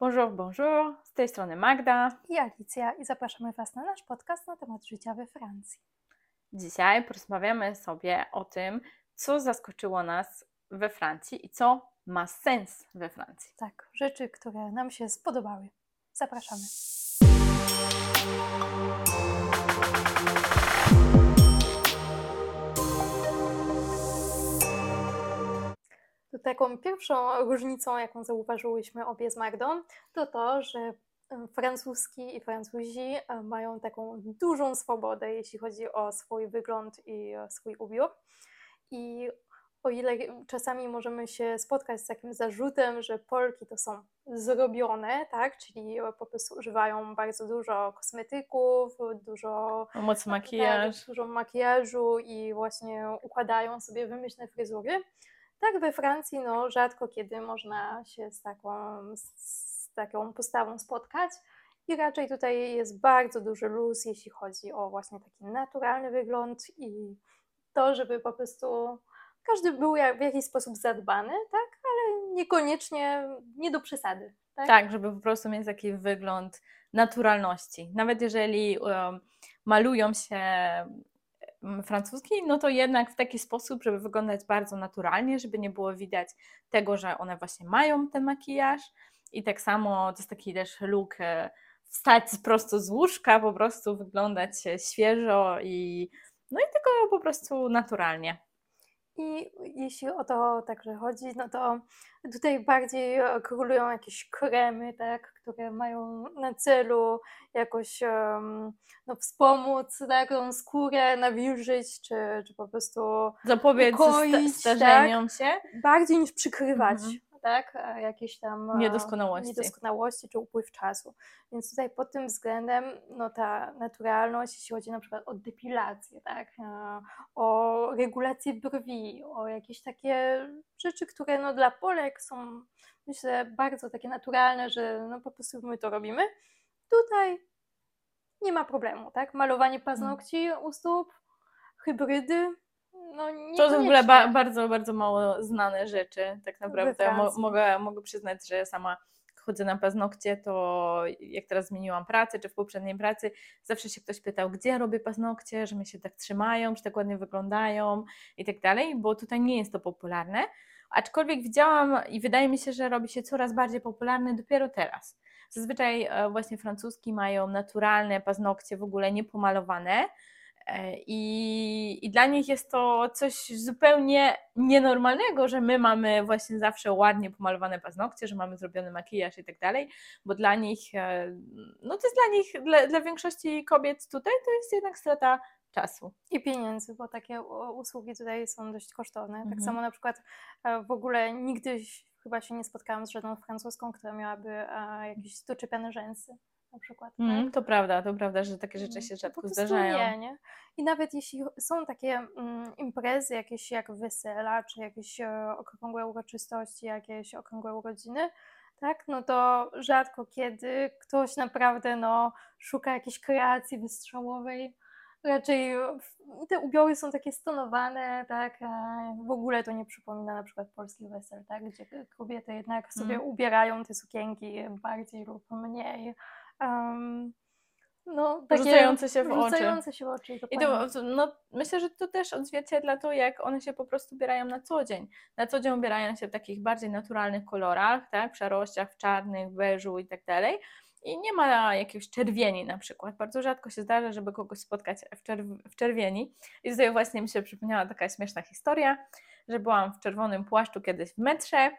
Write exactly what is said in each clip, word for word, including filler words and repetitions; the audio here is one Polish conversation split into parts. Bonjour, bonjour, z tej strony Magda i Alicja i zapraszamy Was na nasz podcast na temat życia we Francji. Dzisiaj porozmawiamy sobie o tym, co zaskoczyło nas we Francji i co ma sens we Francji. Tak, rzeczy, które nam się spodobały. Zapraszamy. Taką pierwszą różnicą, jaką zauważyłyśmy obie z Magdą, to to, że francuski i Francuzi mają taką dużą swobodę, jeśli chodzi o swój wygląd i swój ubiór. I o ile czasami możemy się spotkać z takim zarzutem, że Polki to są zrobione, tak? Czyli po prostu używają bardzo dużo kosmetyków, dużo mocny makijaż, dużo makijażu i właśnie układają sobie wymyślne fryzury. Tak, we Francji no, rzadko kiedy można się z taką, z taką postawą spotkać i raczej tutaj jest bardzo duży luz, jeśli chodzi o właśnie taki naturalny wygląd i to, żeby po prostu każdy był w jakiś sposób zadbany, tak, ale niekoniecznie, nie do przesady. Tak, tak, żeby po prostu mieć taki wygląd naturalności. Nawet jeżeli um, malują się francuski, no to jednak w taki sposób, żeby wyglądać bardzo naturalnie, żeby nie było widać tego, że one właśnie mają ten makijaż i tak samo to jest taki też look, wstać prosto z łóżka, po prostu wyglądać świeżo i no i tylko po prostu naturalnie. I jeśli o to także chodzi, no to tutaj bardziej królują jakieś kremy, tak, które mają na celu jakoś um, no, wspomóc taką skórę, nawilżyć, czy, czy po prostu zapobiec ukoić, starzeniom tak, się. Bardziej niż przykrywać mhm. tak, jakieś tam niedoskonałości. niedoskonałości czy upływ czasu. Więc tutaj pod tym względem no, ta naturalność, jeśli chodzi na przykład o depilację, tak, o regulację brwi, o jakieś takie rzeczy, które no, dla Polek są myślę bardzo takie naturalne, że no, po prostu my to robimy. Tutaj nie ma problemu, tak? Malowanie paznokci hmm. u stóp, hybrydy. No, to w ogóle ba- bardzo, bardzo mało znane rzeczy, tak naprawdę. Mo- mogę, mogę przyznać, że sama chodzę na paznokcie, to jak teraz zmieniłam pracę, czy w poprzedniej pracy, zawsze się ktoś pytał, gdzie ja robię paznokcie, że mnie się tak trzymają, czy tak ładnie wyglądają i tak dalej, bo tutaj nie jest to popularne. Aczkolwiek widziałam i wydaje mi się, że robi się coraz bardziej popularne dopiero teraz. Zazwyczaj właśnie francuski mają naturalne paznokcie, w ogóle niepomalowane. I, I dla nich jest to coś zupełnie nienormalnego, że my mamy właśnie zawsze ładnie pomalowane paznokcie, że mamy zrobiony makijaż i tak dalej, bo dla nich, no to jest dla nich, dla, dla większości kobiet tutaj to jest jednak strata czasu. I pieniędzy, bo takie usługi tutaj są dość kosztowne. Mhm. Tak samo na przykład w ogóle nigdy chyba się nie spotkałam z żadną francuską, która miałaby jakieś doczepiane rzęsy. Na przykład, mm, tak? To prawda, to prawda, że takie rzeczy się rzadko po zdarzają. Nie, nie? I nawet jeśli są takie mm, imprezy jakieś jak wesela, czy jakieś e, okrągłe uroczystości, jakieś okrągłe urodziny, tak, no to rzadko kiedy ktoś naprawdę no, szuka jakiejś kreacji wystrzałowej. Raczej te ubiory są takie stonowane, tak, w ogóle to nie przypomina na przykład polskich wesel, tak, gdzie kobiety jednak sobie mm. ubierają te sukienki bardziej lub mniej. Um, no, takie rzucające się w oczy. Rzucające się w oczy I to, no, myślę, że to też odzwierciedla to, jak one się po prostu ubierają na co dzień. Na co dzień ubierają się w takich bardziej naturalnych kolorach, tak? W szarościach, w czarnych, beżu i tak dalej. I nie ma jakiejś czerwieni na przykład. Bardzo rzadko się zdarza, żeby kogoś spotkać w, czerw- w czerwieni. I tutaj właśnie mi się przypomniała taka śmieszna historia, że byłam w czerwonym płaszczu kiedyś w metrze.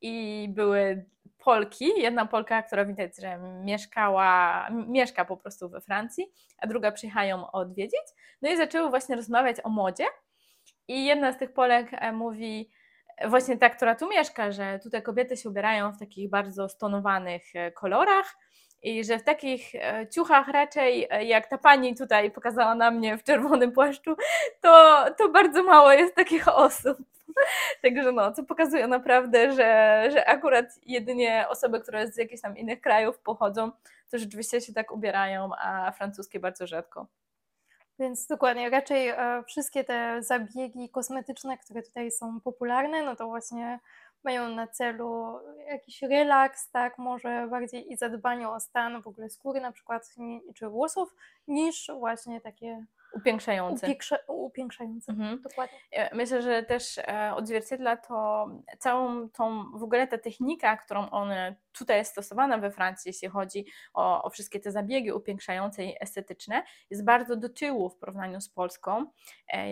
I były Polki, jedna Polka, która widać, że mieszkała, mieszka po prostu we Francji, a druga przyjechała ją odwiedzić, no i zaczęły właśnie rozmawiać o modzie i jedna z tych Polek mówi, właśnie ta, która tu mieszka, że tutaj kobiety się ubierają w takich bardzo stonowanych kolorach i że w takich ciuchach raczej, jak ta pani tutaj pokazała na mnie w czerwonym płaszczu, to, to bardzo mało jest takich osób. Także no, to pokazuje naprawdę, że, że akurat jedynie osoby, które z jakichś tam innych krajów pochodzą, to rzeczywiście się tak ubierają, a francuskie bardzo rzadko. Więc dokładnie, raczej wszystkie te zabiegi kosmetyczne, które tutaj są popularne, no to właśnie mają na celu jakiś relaks, tak, może bardziej i zadbanie o stan w ogóle skóry na przykład, czy włosów, niż właśnie takie upiększające. Upieksza, upiększające, mhm. dokładnie. Myślę, że też odzwierciedla to całą tą, w ogóle ta technika, którą one tutaj jest stosowana we Francji, jeśli chodzi o, o wszystkie te zabiegi upiększające i estetyczne, jest bardzo do tyłu w porównaniu z Polską.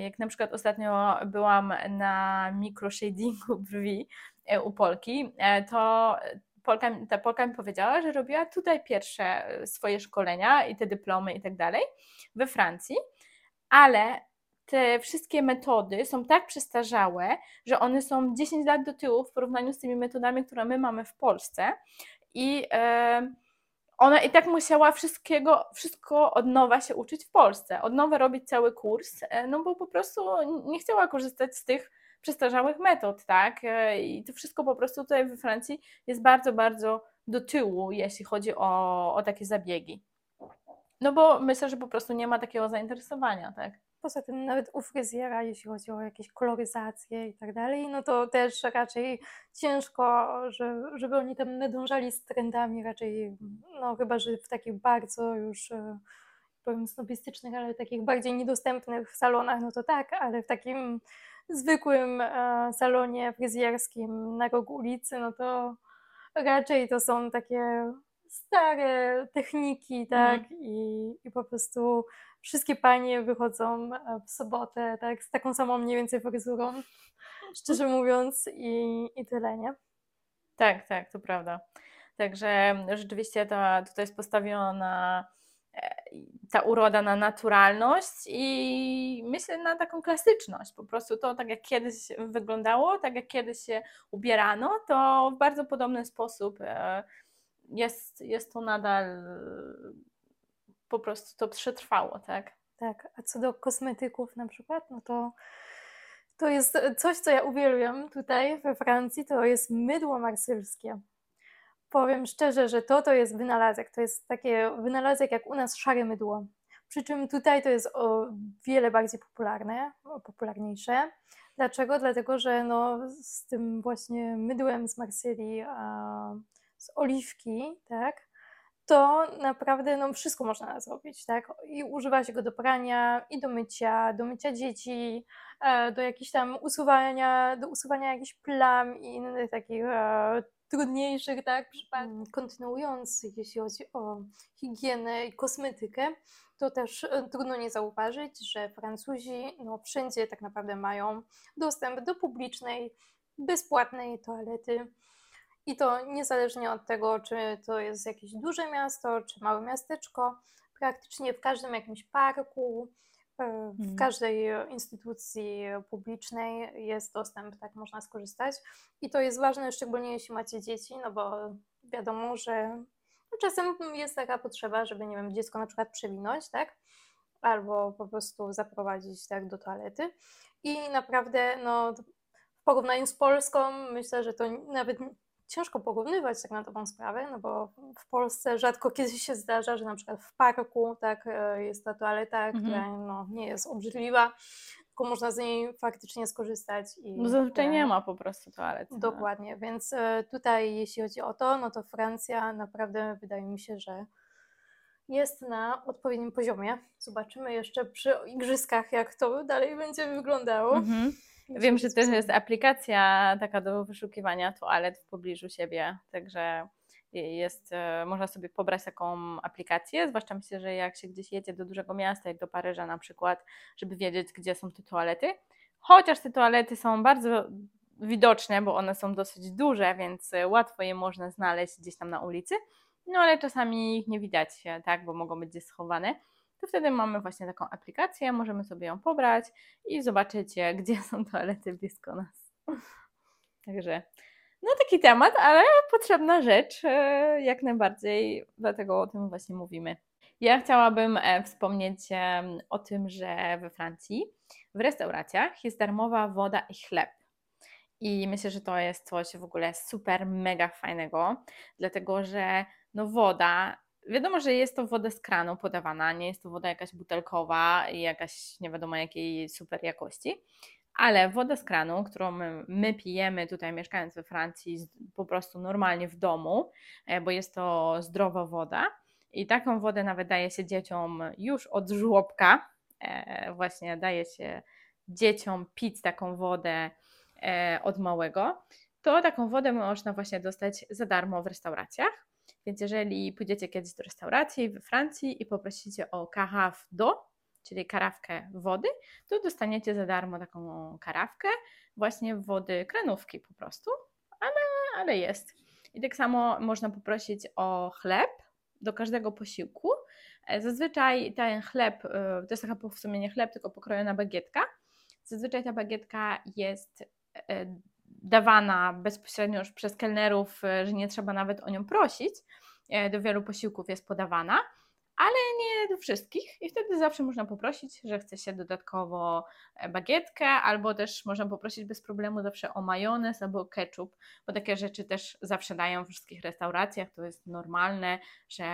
Jak na przykład ostatnio byłam na mikroshadingu brwi u Polki, to Polka, ta Polka mi powiedziała, że robiła tutaj pierwsze swoje szkolenia i te dyplomy i tak dalej we Francji, ale te wszystkie metody są tak przestarzałe, że one są dziesięć lat do tyłu w porównaniu z tymi metodami, które my mamy w Polsce, i yy, ona i tak musiała wszystkiego, wszystko od nowa się uczyć w Polsce, od nowa robić cały kurs, no bo po prostu nie chciała korzystać z tych przestarzałych metod, tak? I to wszystko po prostu tutaj we Francji jest bardzo, bardzo do tyłu, jeśli chodzi o, o takie zabiegi. No bo myślę, że po prostu nie ma takiego zainteresowania, tak? Poza tym nawet u fryzjera, jeśli chodzi o jakieś koloryzacje i tak dalej, no to też raczej ciężko, że, żeby oni tam nadążali z trendami, raczej, no chyba, że w takich bardzo już, powiem, snobistycznych, ale takich bardziej niedostępnych w salonach, no to tak, ale w takim zwykłym e, salonie fryzjerskim na rogu ulicy, no to raczej to są takie stare techniki, tak, mm. I, i po prostu wszystkie panie wychodzą w sobotę, tak, z taką samą mniej więcej fryzurą, szczerze mówiąc, i, i tyle, nie? Tak, tak, to prawda. Także rzeczywiście ta, tutaj jest postawiona ta uroda na naturalność i myślę na taką klasyczność, po prostu to tak jak kiedyś wyglądało, tak jak kiedyś się ubierano, to w bardzo podobny sposób jest, jest to nadal, po prostu to przetrwało, tak? Tak, a co do kosmetyków na przykład, no to to jest coś, co ja uwielbiam tutaj we Francji, to jest mydło marsylskie. Powiem szczerze, że to to jest wynalazek. To jest takie wynalazek jak u nas szare mydło. Przy czym tutaj to jest o wiele bardziej popularne, popularniejsze. Dlaczego? Dlatego, że no z tym właśnie mydłem z Marsylii, z oliwki, tak, to naprawdę no wszystko można zrobić, tak? I używa się go do prania, i do mycia, do mycia dzieci, do jakichś tam usuwania, do usuwania jakichś plam i innych takich trudniejszych, tak, przypadków. Kontynuując, jeśli chodzi o higienę i kosmetykę, to też trudno nie zauważyć, że Francuzi no, wszędzie tak naprawdę mają dostęp do publicznej, bezpłatnej toalety. I to niezależnie od tego, czy to jest jakieś duże miasto, czy małe miasteczko, praktycznie w każdym jakimś parku, w każdej instytucji publicznej jest dostęp, tak, można skorzystać. I to jest ważne, szczególnie jeśli macie dzieci, no bo wiadomo, że czasem jest taka potrzeba, żeby, nie wiem, dziecko na przykład przewinąć, tak, albo po prostu zaprowadzić, tak, do toalety. I naprawdę, no, w porównaniu z Polską, myślę, że to nawet ciężko porównywać tak na dobrą sprawę, no bo w Polsce rzadko kiedy się zdarza, że na przykład w parku, tak, jest ta toaleta, mhm. która no, nie jest obrzydliwa, tylko można z niej faktycznie skorzystać. I no zazwyczaj nie ma po prostu toalety. Dokładnie, no. Więc tutaj jeśli chodzi o to, no to Francja naprawdę wydaje mi się, że jest na odpowiednim poziomie. Zobaczymy jeszcze przy igrzyskach, jak to dalej będzie wyglądało. Mhm. Wiem, że też jest aplikacja taka do wyszukiwania toalet w pobliżu siebie, także jest, można sobie pobrać taką aplikację, zwłaszcza myślę, że jak się gdzieś jedzie do dużego miasta, jak do Paryża na przykład, żeby wiedzieć, gdzie są te toalety, chociaż te toalety są bardzo widoczne, bo one są dosyć duże, więc łatwo je można znaleźć gdzieś tam na ulicy, no ale czasami ich nie widać, tak, bo mogą być gdzieś schowane. To wtedy mamy właśnie taką aplikację, możemy sobie ją pobrać i zobaczyć, gdzie są toalety blisko nas. Także no taki temat, ale potrzebna rzecz jak najbardziej, dlatego o tym właśnie mówimy. Ja chciałabym wspomnieć o tym, że we Francji w restauracjach jest darmowa woda i chleb. I myślę, że to jest coś w ogóle super, mega fajnego, dlatego że no woda, wiadomo, że jest to woda z kranu podawana, nie jest to woda jakaś butelkowa i jakaś nie wiadomo jakiej super jakości, Ale wodę z kranu, którą my, my pijemy tutaj mieszkając we Francji po prostu normalnie w domu, bo jest to zdrowa woda i taką wodę nawet daje się dzieciom już od żłobka, właśnie daje się dzieciom pić taką wodę od małego, to taką wodę można właśnie dostać za darmo w restauracjach. Więc jeżeli pójdziecie kiedyś do restauracji we Francji i poprosicie o carafe d'eau, czyli karafkę wody, to dostaniecie za darmo taką karafkę właśnie wody kranówki po prostu, ale, ale jest. I tak samo można poprosić o chleb do każdego posiłku. Zazwyczaj ten chleb, to jest taka w sumie nie chleb, tylko pokrojona bagietka. Zazwyczaj ta bagietka jest dawana bezpośrednio już przez kelnerów, że nie trzeba nawet o nią prosić. Do wielu posiłków jest podawana, ale nie do wszystkich i wtedy zawsze można poprosić, że chce się dodatkowo bagietkę, albo też można poprosić bez problemu zawsze o majonez albo ketchup, bo takie rzeczy też zawsze dają w wszystkich restauracjach, to jest normalne, że,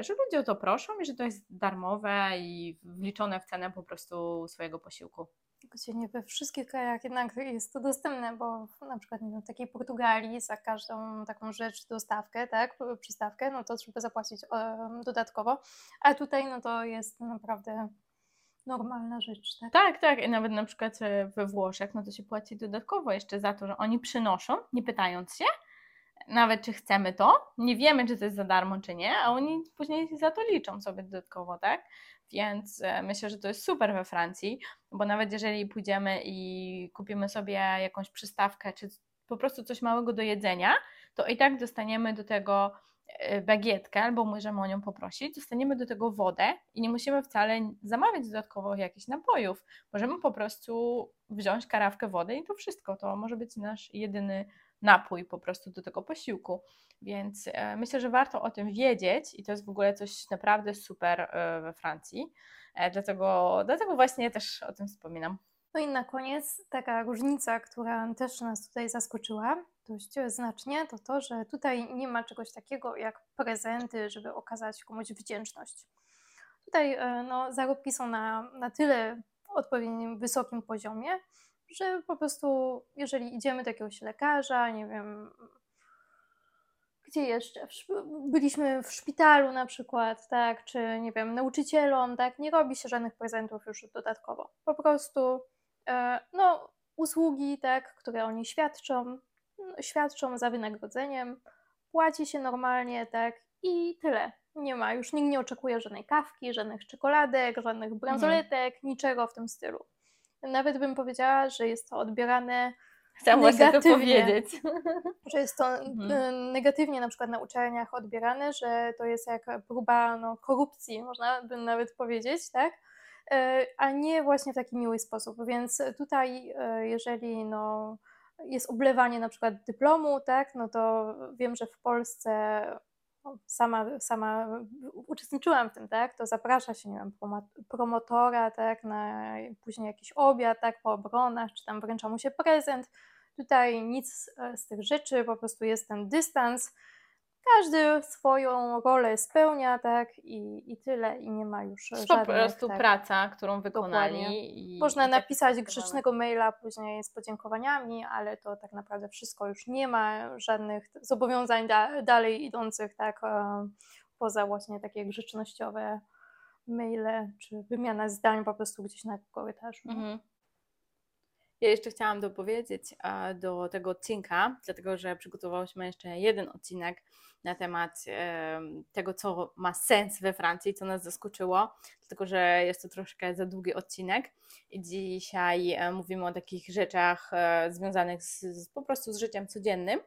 że ludzie o to proszą i że to jest darmowe i wliczone w cenę po prostu swojego posiłku. Gdzie nie we wszystkich krajach jednak jest to dostępne, bo na przykład nie wiem, w takiej Portugalii za każdą taką rzecz dostawkę, tak, przystawkę, no to trzeba zapłacić um, dodatkowo, a tutaj no to jest naprawdę normalna rzecz. Tak, tak, tak. I nawet na przykład we Włoszech, no to się płaci dodatkowo jeszcze za to, że oni przynoszą, nie pytając się, nawet czy chcemy to, nie wiemy, czy to jest za darmo, czy nie, a oni później za to liczą sobie dodatkowo, tak? Więc myślę, że to jest super we Francji, bo nawet jeżeli pójdziemy i kupimy sobie jakąś przystawkę, czy po prostu coś małego do jedzenia, to i tak dostaniemy do tego bagietkę, albo możemy o nią poprosić, dostaniemy do tego wodę i nie musimy wcale zamawiać dodatkowo jakichś napojów. Możemy po prostu wziąć karafkę wody i to wszystko, to może być nasz jedyny napój po prostu do tego posiłku, więc myślę, że warto o tym wiedzieć i to jest w ogóle coś naprawdę super we Francji, dlatego, dlatego właśnie też o tym wspominam. No i na koniec taka różnica, która też nas tutaj zaskoczyła dość znacznie, to to, że tutaj nie ma czegoś takiego jak prezenty, żeby okazać komuś wdzięczność. Tutaj no, zarobki są na, na tyle odpowiednim wysokim poziomie, że po prostu, jeżeli idziemy do jakiegoś lekarza, nie wiem, gdzie jeszcze, byliśmy w szpitalu na przykład, tak, czy nie wiem, nauczycielom, tak, nie robi się żadnych prezentów już dodatkowo. Po prostu, e, no, usługi, tak, które oni świadczą, no, świadczą za wynagrodzeniem, płaci się normalnie, tak, i tyle. Nie ma, już nikt nie oczekuje żadnej kawki, żadnych czekoladek, żadnych bransoletek, mhm. niczego w tym stylu. Nawet bym powiedziała, że jest to odbierane Chciałam negatywnie. To powiedzieć. Że jest to mhm. negatywnie na przykład na uczelniach odbierane, że to jest jak próba no, korupcji, można by nawet powiedzieć, tak? A nie właśnie w taki miły sposób. Więc tutaj, jeżeli no, jest oblewanie na przykład dyplomu, tak? No to wiem, że w Polsce Sama, sama uczestniczyłam w tym, tak, to zaprasza się, nie wiem, promotora, tak, na później jakiś obiad, tak, po obronach, czy tam wręcza mu się prezent. Tutaj nic z tych rzeczy, po prostu jest ten dystans. Każdy swoją rolę spełnia, tak, i, i tyle, i nie ma już żadnych... To po prostu tak, praca, którą wykonali. I, Można i napisać tak grzecznego maila później z podziękowaniami, ale to tak naprawdę wszystko już nie ma żadnych zobowiązań da, dalej idących, tak, poza właśnie takie grzecznościowe maile, czy wymiana zdań po prostu gdzieś na korytarzu. Mhm. Ja jeszcze chciałam dopowiedzieć do tego odcinka, dlatego że przygotowałyśmy jeszcze jeden odcinek na temat tego, co ma sens we Francji, co nas zaskoczyło, dlatego że jest to troszkę za długi odcinek i dzisiaj mówimy o takich rzeczach związanych z, po prostu z życiem codziennym,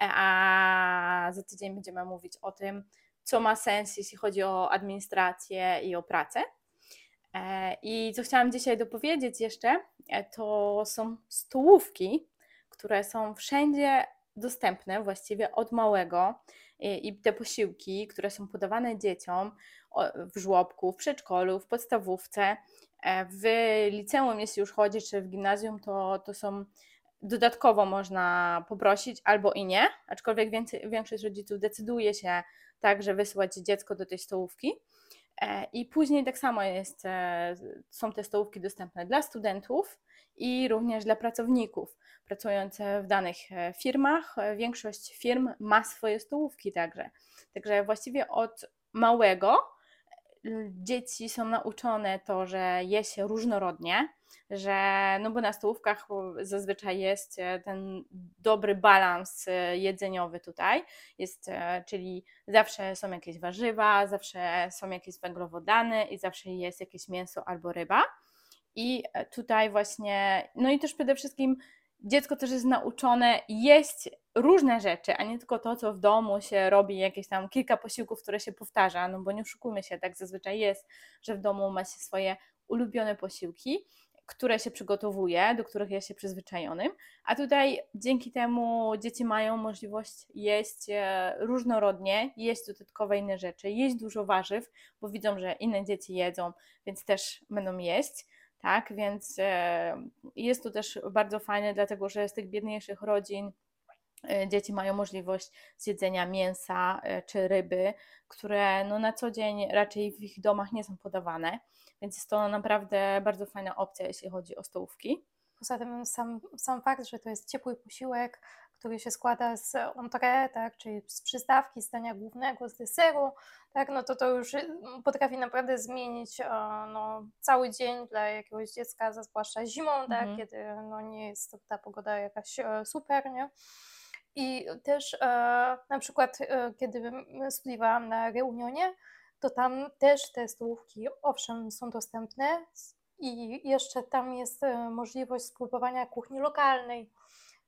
a za tydzień będziemy mówić o tym, co ma sens, jeśli chodzi o administrację i o pracę. I co chciałam dzisiaj dopowiedzieć jeszcze, to są stołówki, które są wszędzie dostępne właściwie od małego i te posiłki, które są podawane dzieciom w żłobku, w przedszkolu, w podstawówce, w liceum, jeśli już chodzi, czy w gimnazjum, to, to są dodatkowo można poprosić albo i nie, aczkolwiek więcej, większość rodziców decyduje się także wysłać dziecko do tej stołówki. I później tak samo jest, są te stołówki dostępne dla studentów i również dla pracowników pracujących w danych firmach. Większość firm ma swoje stołówki także. Także właściwie od małego dzieci są nauczone to, że je się różnorodnie, że no bo na stołówkach zazwyczaj jest ten dobry balans jedzeniowy tutaj, jest, czyli zawsze są jakieś warzywa, zawsze są jakieś węglowodany i zawsze jest jakieś mięso albo ryba. I tutaj właśnie, no i też przede wszystkim dziecko też jest nauczone jeść różne rzeczy, a nie tylko to, co w domu się robi, jakieś tam kilka posiłków, które się powtarza, no bo nie oszukujmy się, tak zazwyczaj jest, że w domu ma się swoje ulubione posiłki, które się przygotowuje, do których jest się przyzwyczajonym, a tutaj dzięki temu dzieci mają możliwość jeść różnorodnie, jeść dodatkowe inne rzeczy, jeść dużo warzyw, bo widzą, że inne dzieci jedzą, więc też będą jeść. Tak, więc jest to też bardzo fajne, dlatego że z tych biedniejszych rodzin dzieci mają możliwość zjedzenia mięsa czy ryby, które no na co dzień raczej w ich domach nie są podawane, więc jest to naprawdę bardzo fajna opcja, jeśli chodzi o stołówki. Poza tym sam, sam fakt, że to jest ciepły posiłek, który się składa z entrée, tak, czyli z przystawki, z dania głównego, z deseru, tak, no to to już potrafi naprawdę zmienić no, cały dzień dla jakiegoś dziecka, zwłaszcza zimą, mm-hmm. tak, kiedy no, nie jest ta pogoda jakaś super, nie? I też na przykład kiedy studiowałam na Reunionie, to tam też te stołówki, owszem, są dostępne i jeszcze tam jest możliwość spróbowania kuchni lokalnej.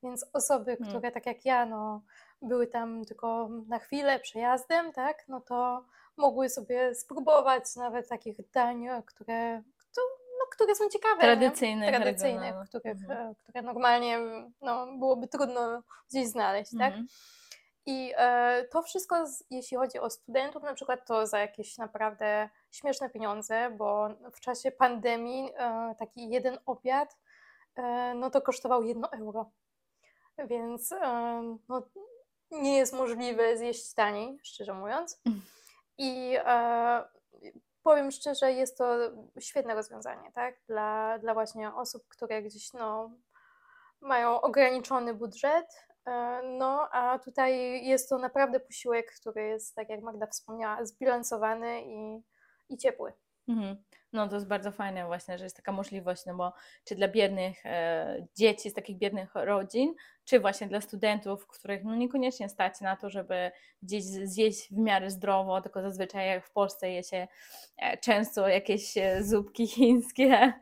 Więc osoby, które hmm. tak jak ja, no, były tam tylko na chwilę przejazdem, tak, no to mogły sobie spróbować nawet takich dań, które, które, no, które są ciekawe. Tradycyjne. Nie? Tradycyjne, które, hmm. które normalnie no, byłoby trudno gdzieś znaleźć. Hmm. Tak? I e, to wszystko, z, jeśli chodzi o studentów, na przykład to za jakieś naprawdę śmieszne pieniądze, bo w czasie pandemii e, taki jeden obiad e, no to kosztował jedno euro. Więc no, nie jest możliwe zjeść taniej, szczerze mówiąc. I e, powiem szczerze, jest to świetne rozwiązanie, tak? Dla, dla właśnie osób, które gdzieś no, mają ograniczony budżet. E, no a tutaj jest to naprawdę posiłek, który jest, tak jak Magda wspomniała, zbilansowany i, i ciepły. Mhm. No to jest bardzo fajne właśnie, że jest taka możliwość, no bo czy dla biednych e, dzieci z takich biednych rodzin, czy właśnie dla studentów, których no niekoniecznie stać na to, żeby gdzieś zjeść w miarę zdrowo, tylko zazwyczaj jak w Polsce je się e, często jakieś e, zupki chińskie,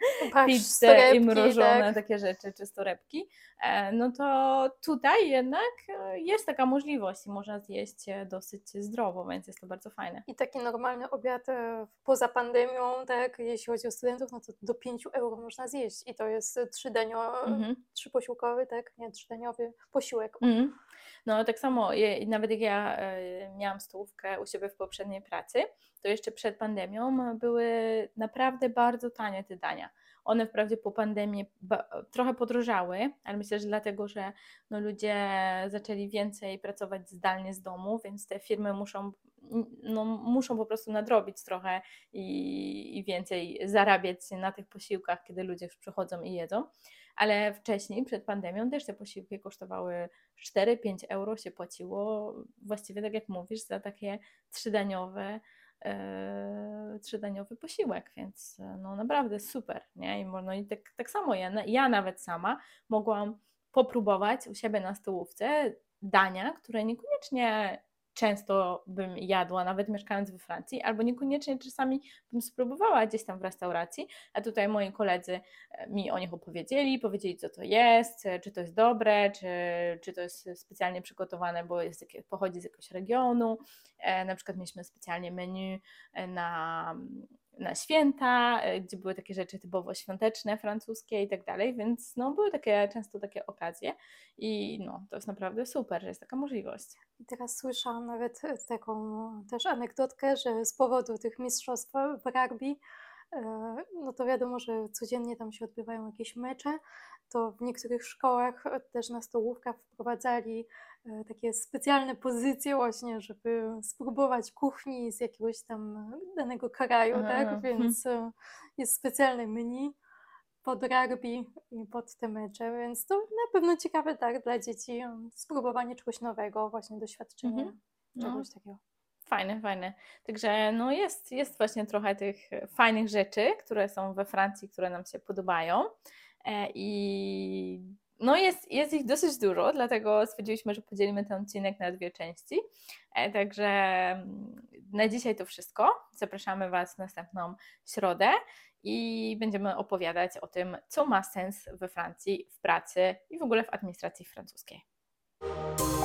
pizze i mrożone, tak. Takie rzeczy, czy torebki, e, no to tutaj jednak e, jest taka możliwość i można zjeść dosyć zdrowo, więc jest to bardzo fajne. I taki normalny obiad e, poza pandemią, tak, jeśli chodzi o studentów, no to do pięć euro można zjeść i to jest trzydaniowy, mm-hmm. trzyposiłkowy, tak, nie, trzydaniowy posiłek. Mm-hmm. No tak samo, je, nawet jak ja e, miałam stołówkę u siebie w poprzedniej pracy, to jeszcze przed pandemią były naprawdę bardzo tanie te dania. One wprawdzie po pandemii ba- trochę podrożały, ale myślę, że dlatego, że no, ludzie zaczęli więcej pracować zdalnie z domu, więc te firmy muszą no, muszą po prostu nadrobić trochę i, i więcej zarabiać na tych posiłkach, kiedy ludzie już przychodzą i jedzą, ale wcześniej, przed pandemią też te posiłki kosztowały cztery pięć euro się płaciło, właściwie tak jak mówisz, za takie trzydaniowe trzydaniowy posiłek, więc no naprawdę super, nie? I, no i tak, tak samo ja, ja nawet sama mogłam popróbować u siebie na stołówce dania, które niekoniecznie często bym jadła, nawet mieszkając we Francji, albo niekoniecznie czasami bym spróbowała gdzieś tam w restauracji, a tutaj moi koledzy mi o nich opowiedzieli, powiedzieli co to jest, czy to jest dobre, czy, czy to jest specjalnie przygotowane, bo jest, pochodzi z jakiegoś regionu, e, na przykład mieliśmy specjalnie menu na, na święta, gdzie były takie rzeczy typowo świąteczne, francuskie i tak dalej, więc no, były takie, często takie okazje i no, to jest naprawdę super, że jest taka możliwość. I teraz słyszałam nawet taką też anegdotkę, że z powodu tych mistrzostw w rugby, no to wiadomo, że codziennie tam się odbywają jakieś mecze, to w niektórych szkołach też na stołówkach wprowadzali takie specjalne pozycje właśnie, żeby spróbować kuchni z jakiegoś tam danego kraju, aha, tak? Więc hmm. jest specjalne menu pod rugby i pod te mecze, więc to na pewno ciekawe tak dla dzieci, spróbowanie czegoś nowego, właśnie doświadczenie mhm. no. czegoś takiego. Fajne, fajne. Także no jest, jest właśnie trochę tych fajnych rzeczy, które są we Francji, które nam się podobają e, i no jest, jest ich dosyć dużo, dlatego stwierdziliśmy, że podzielimy ten odcinek na dwie części. E, także na dzisiaj to wszystko. Zapraszamy Was w następną środę i będziemy opowiadać o tym, co ma sens we Francji, w pracy i w ogóle w administracji francuskiej.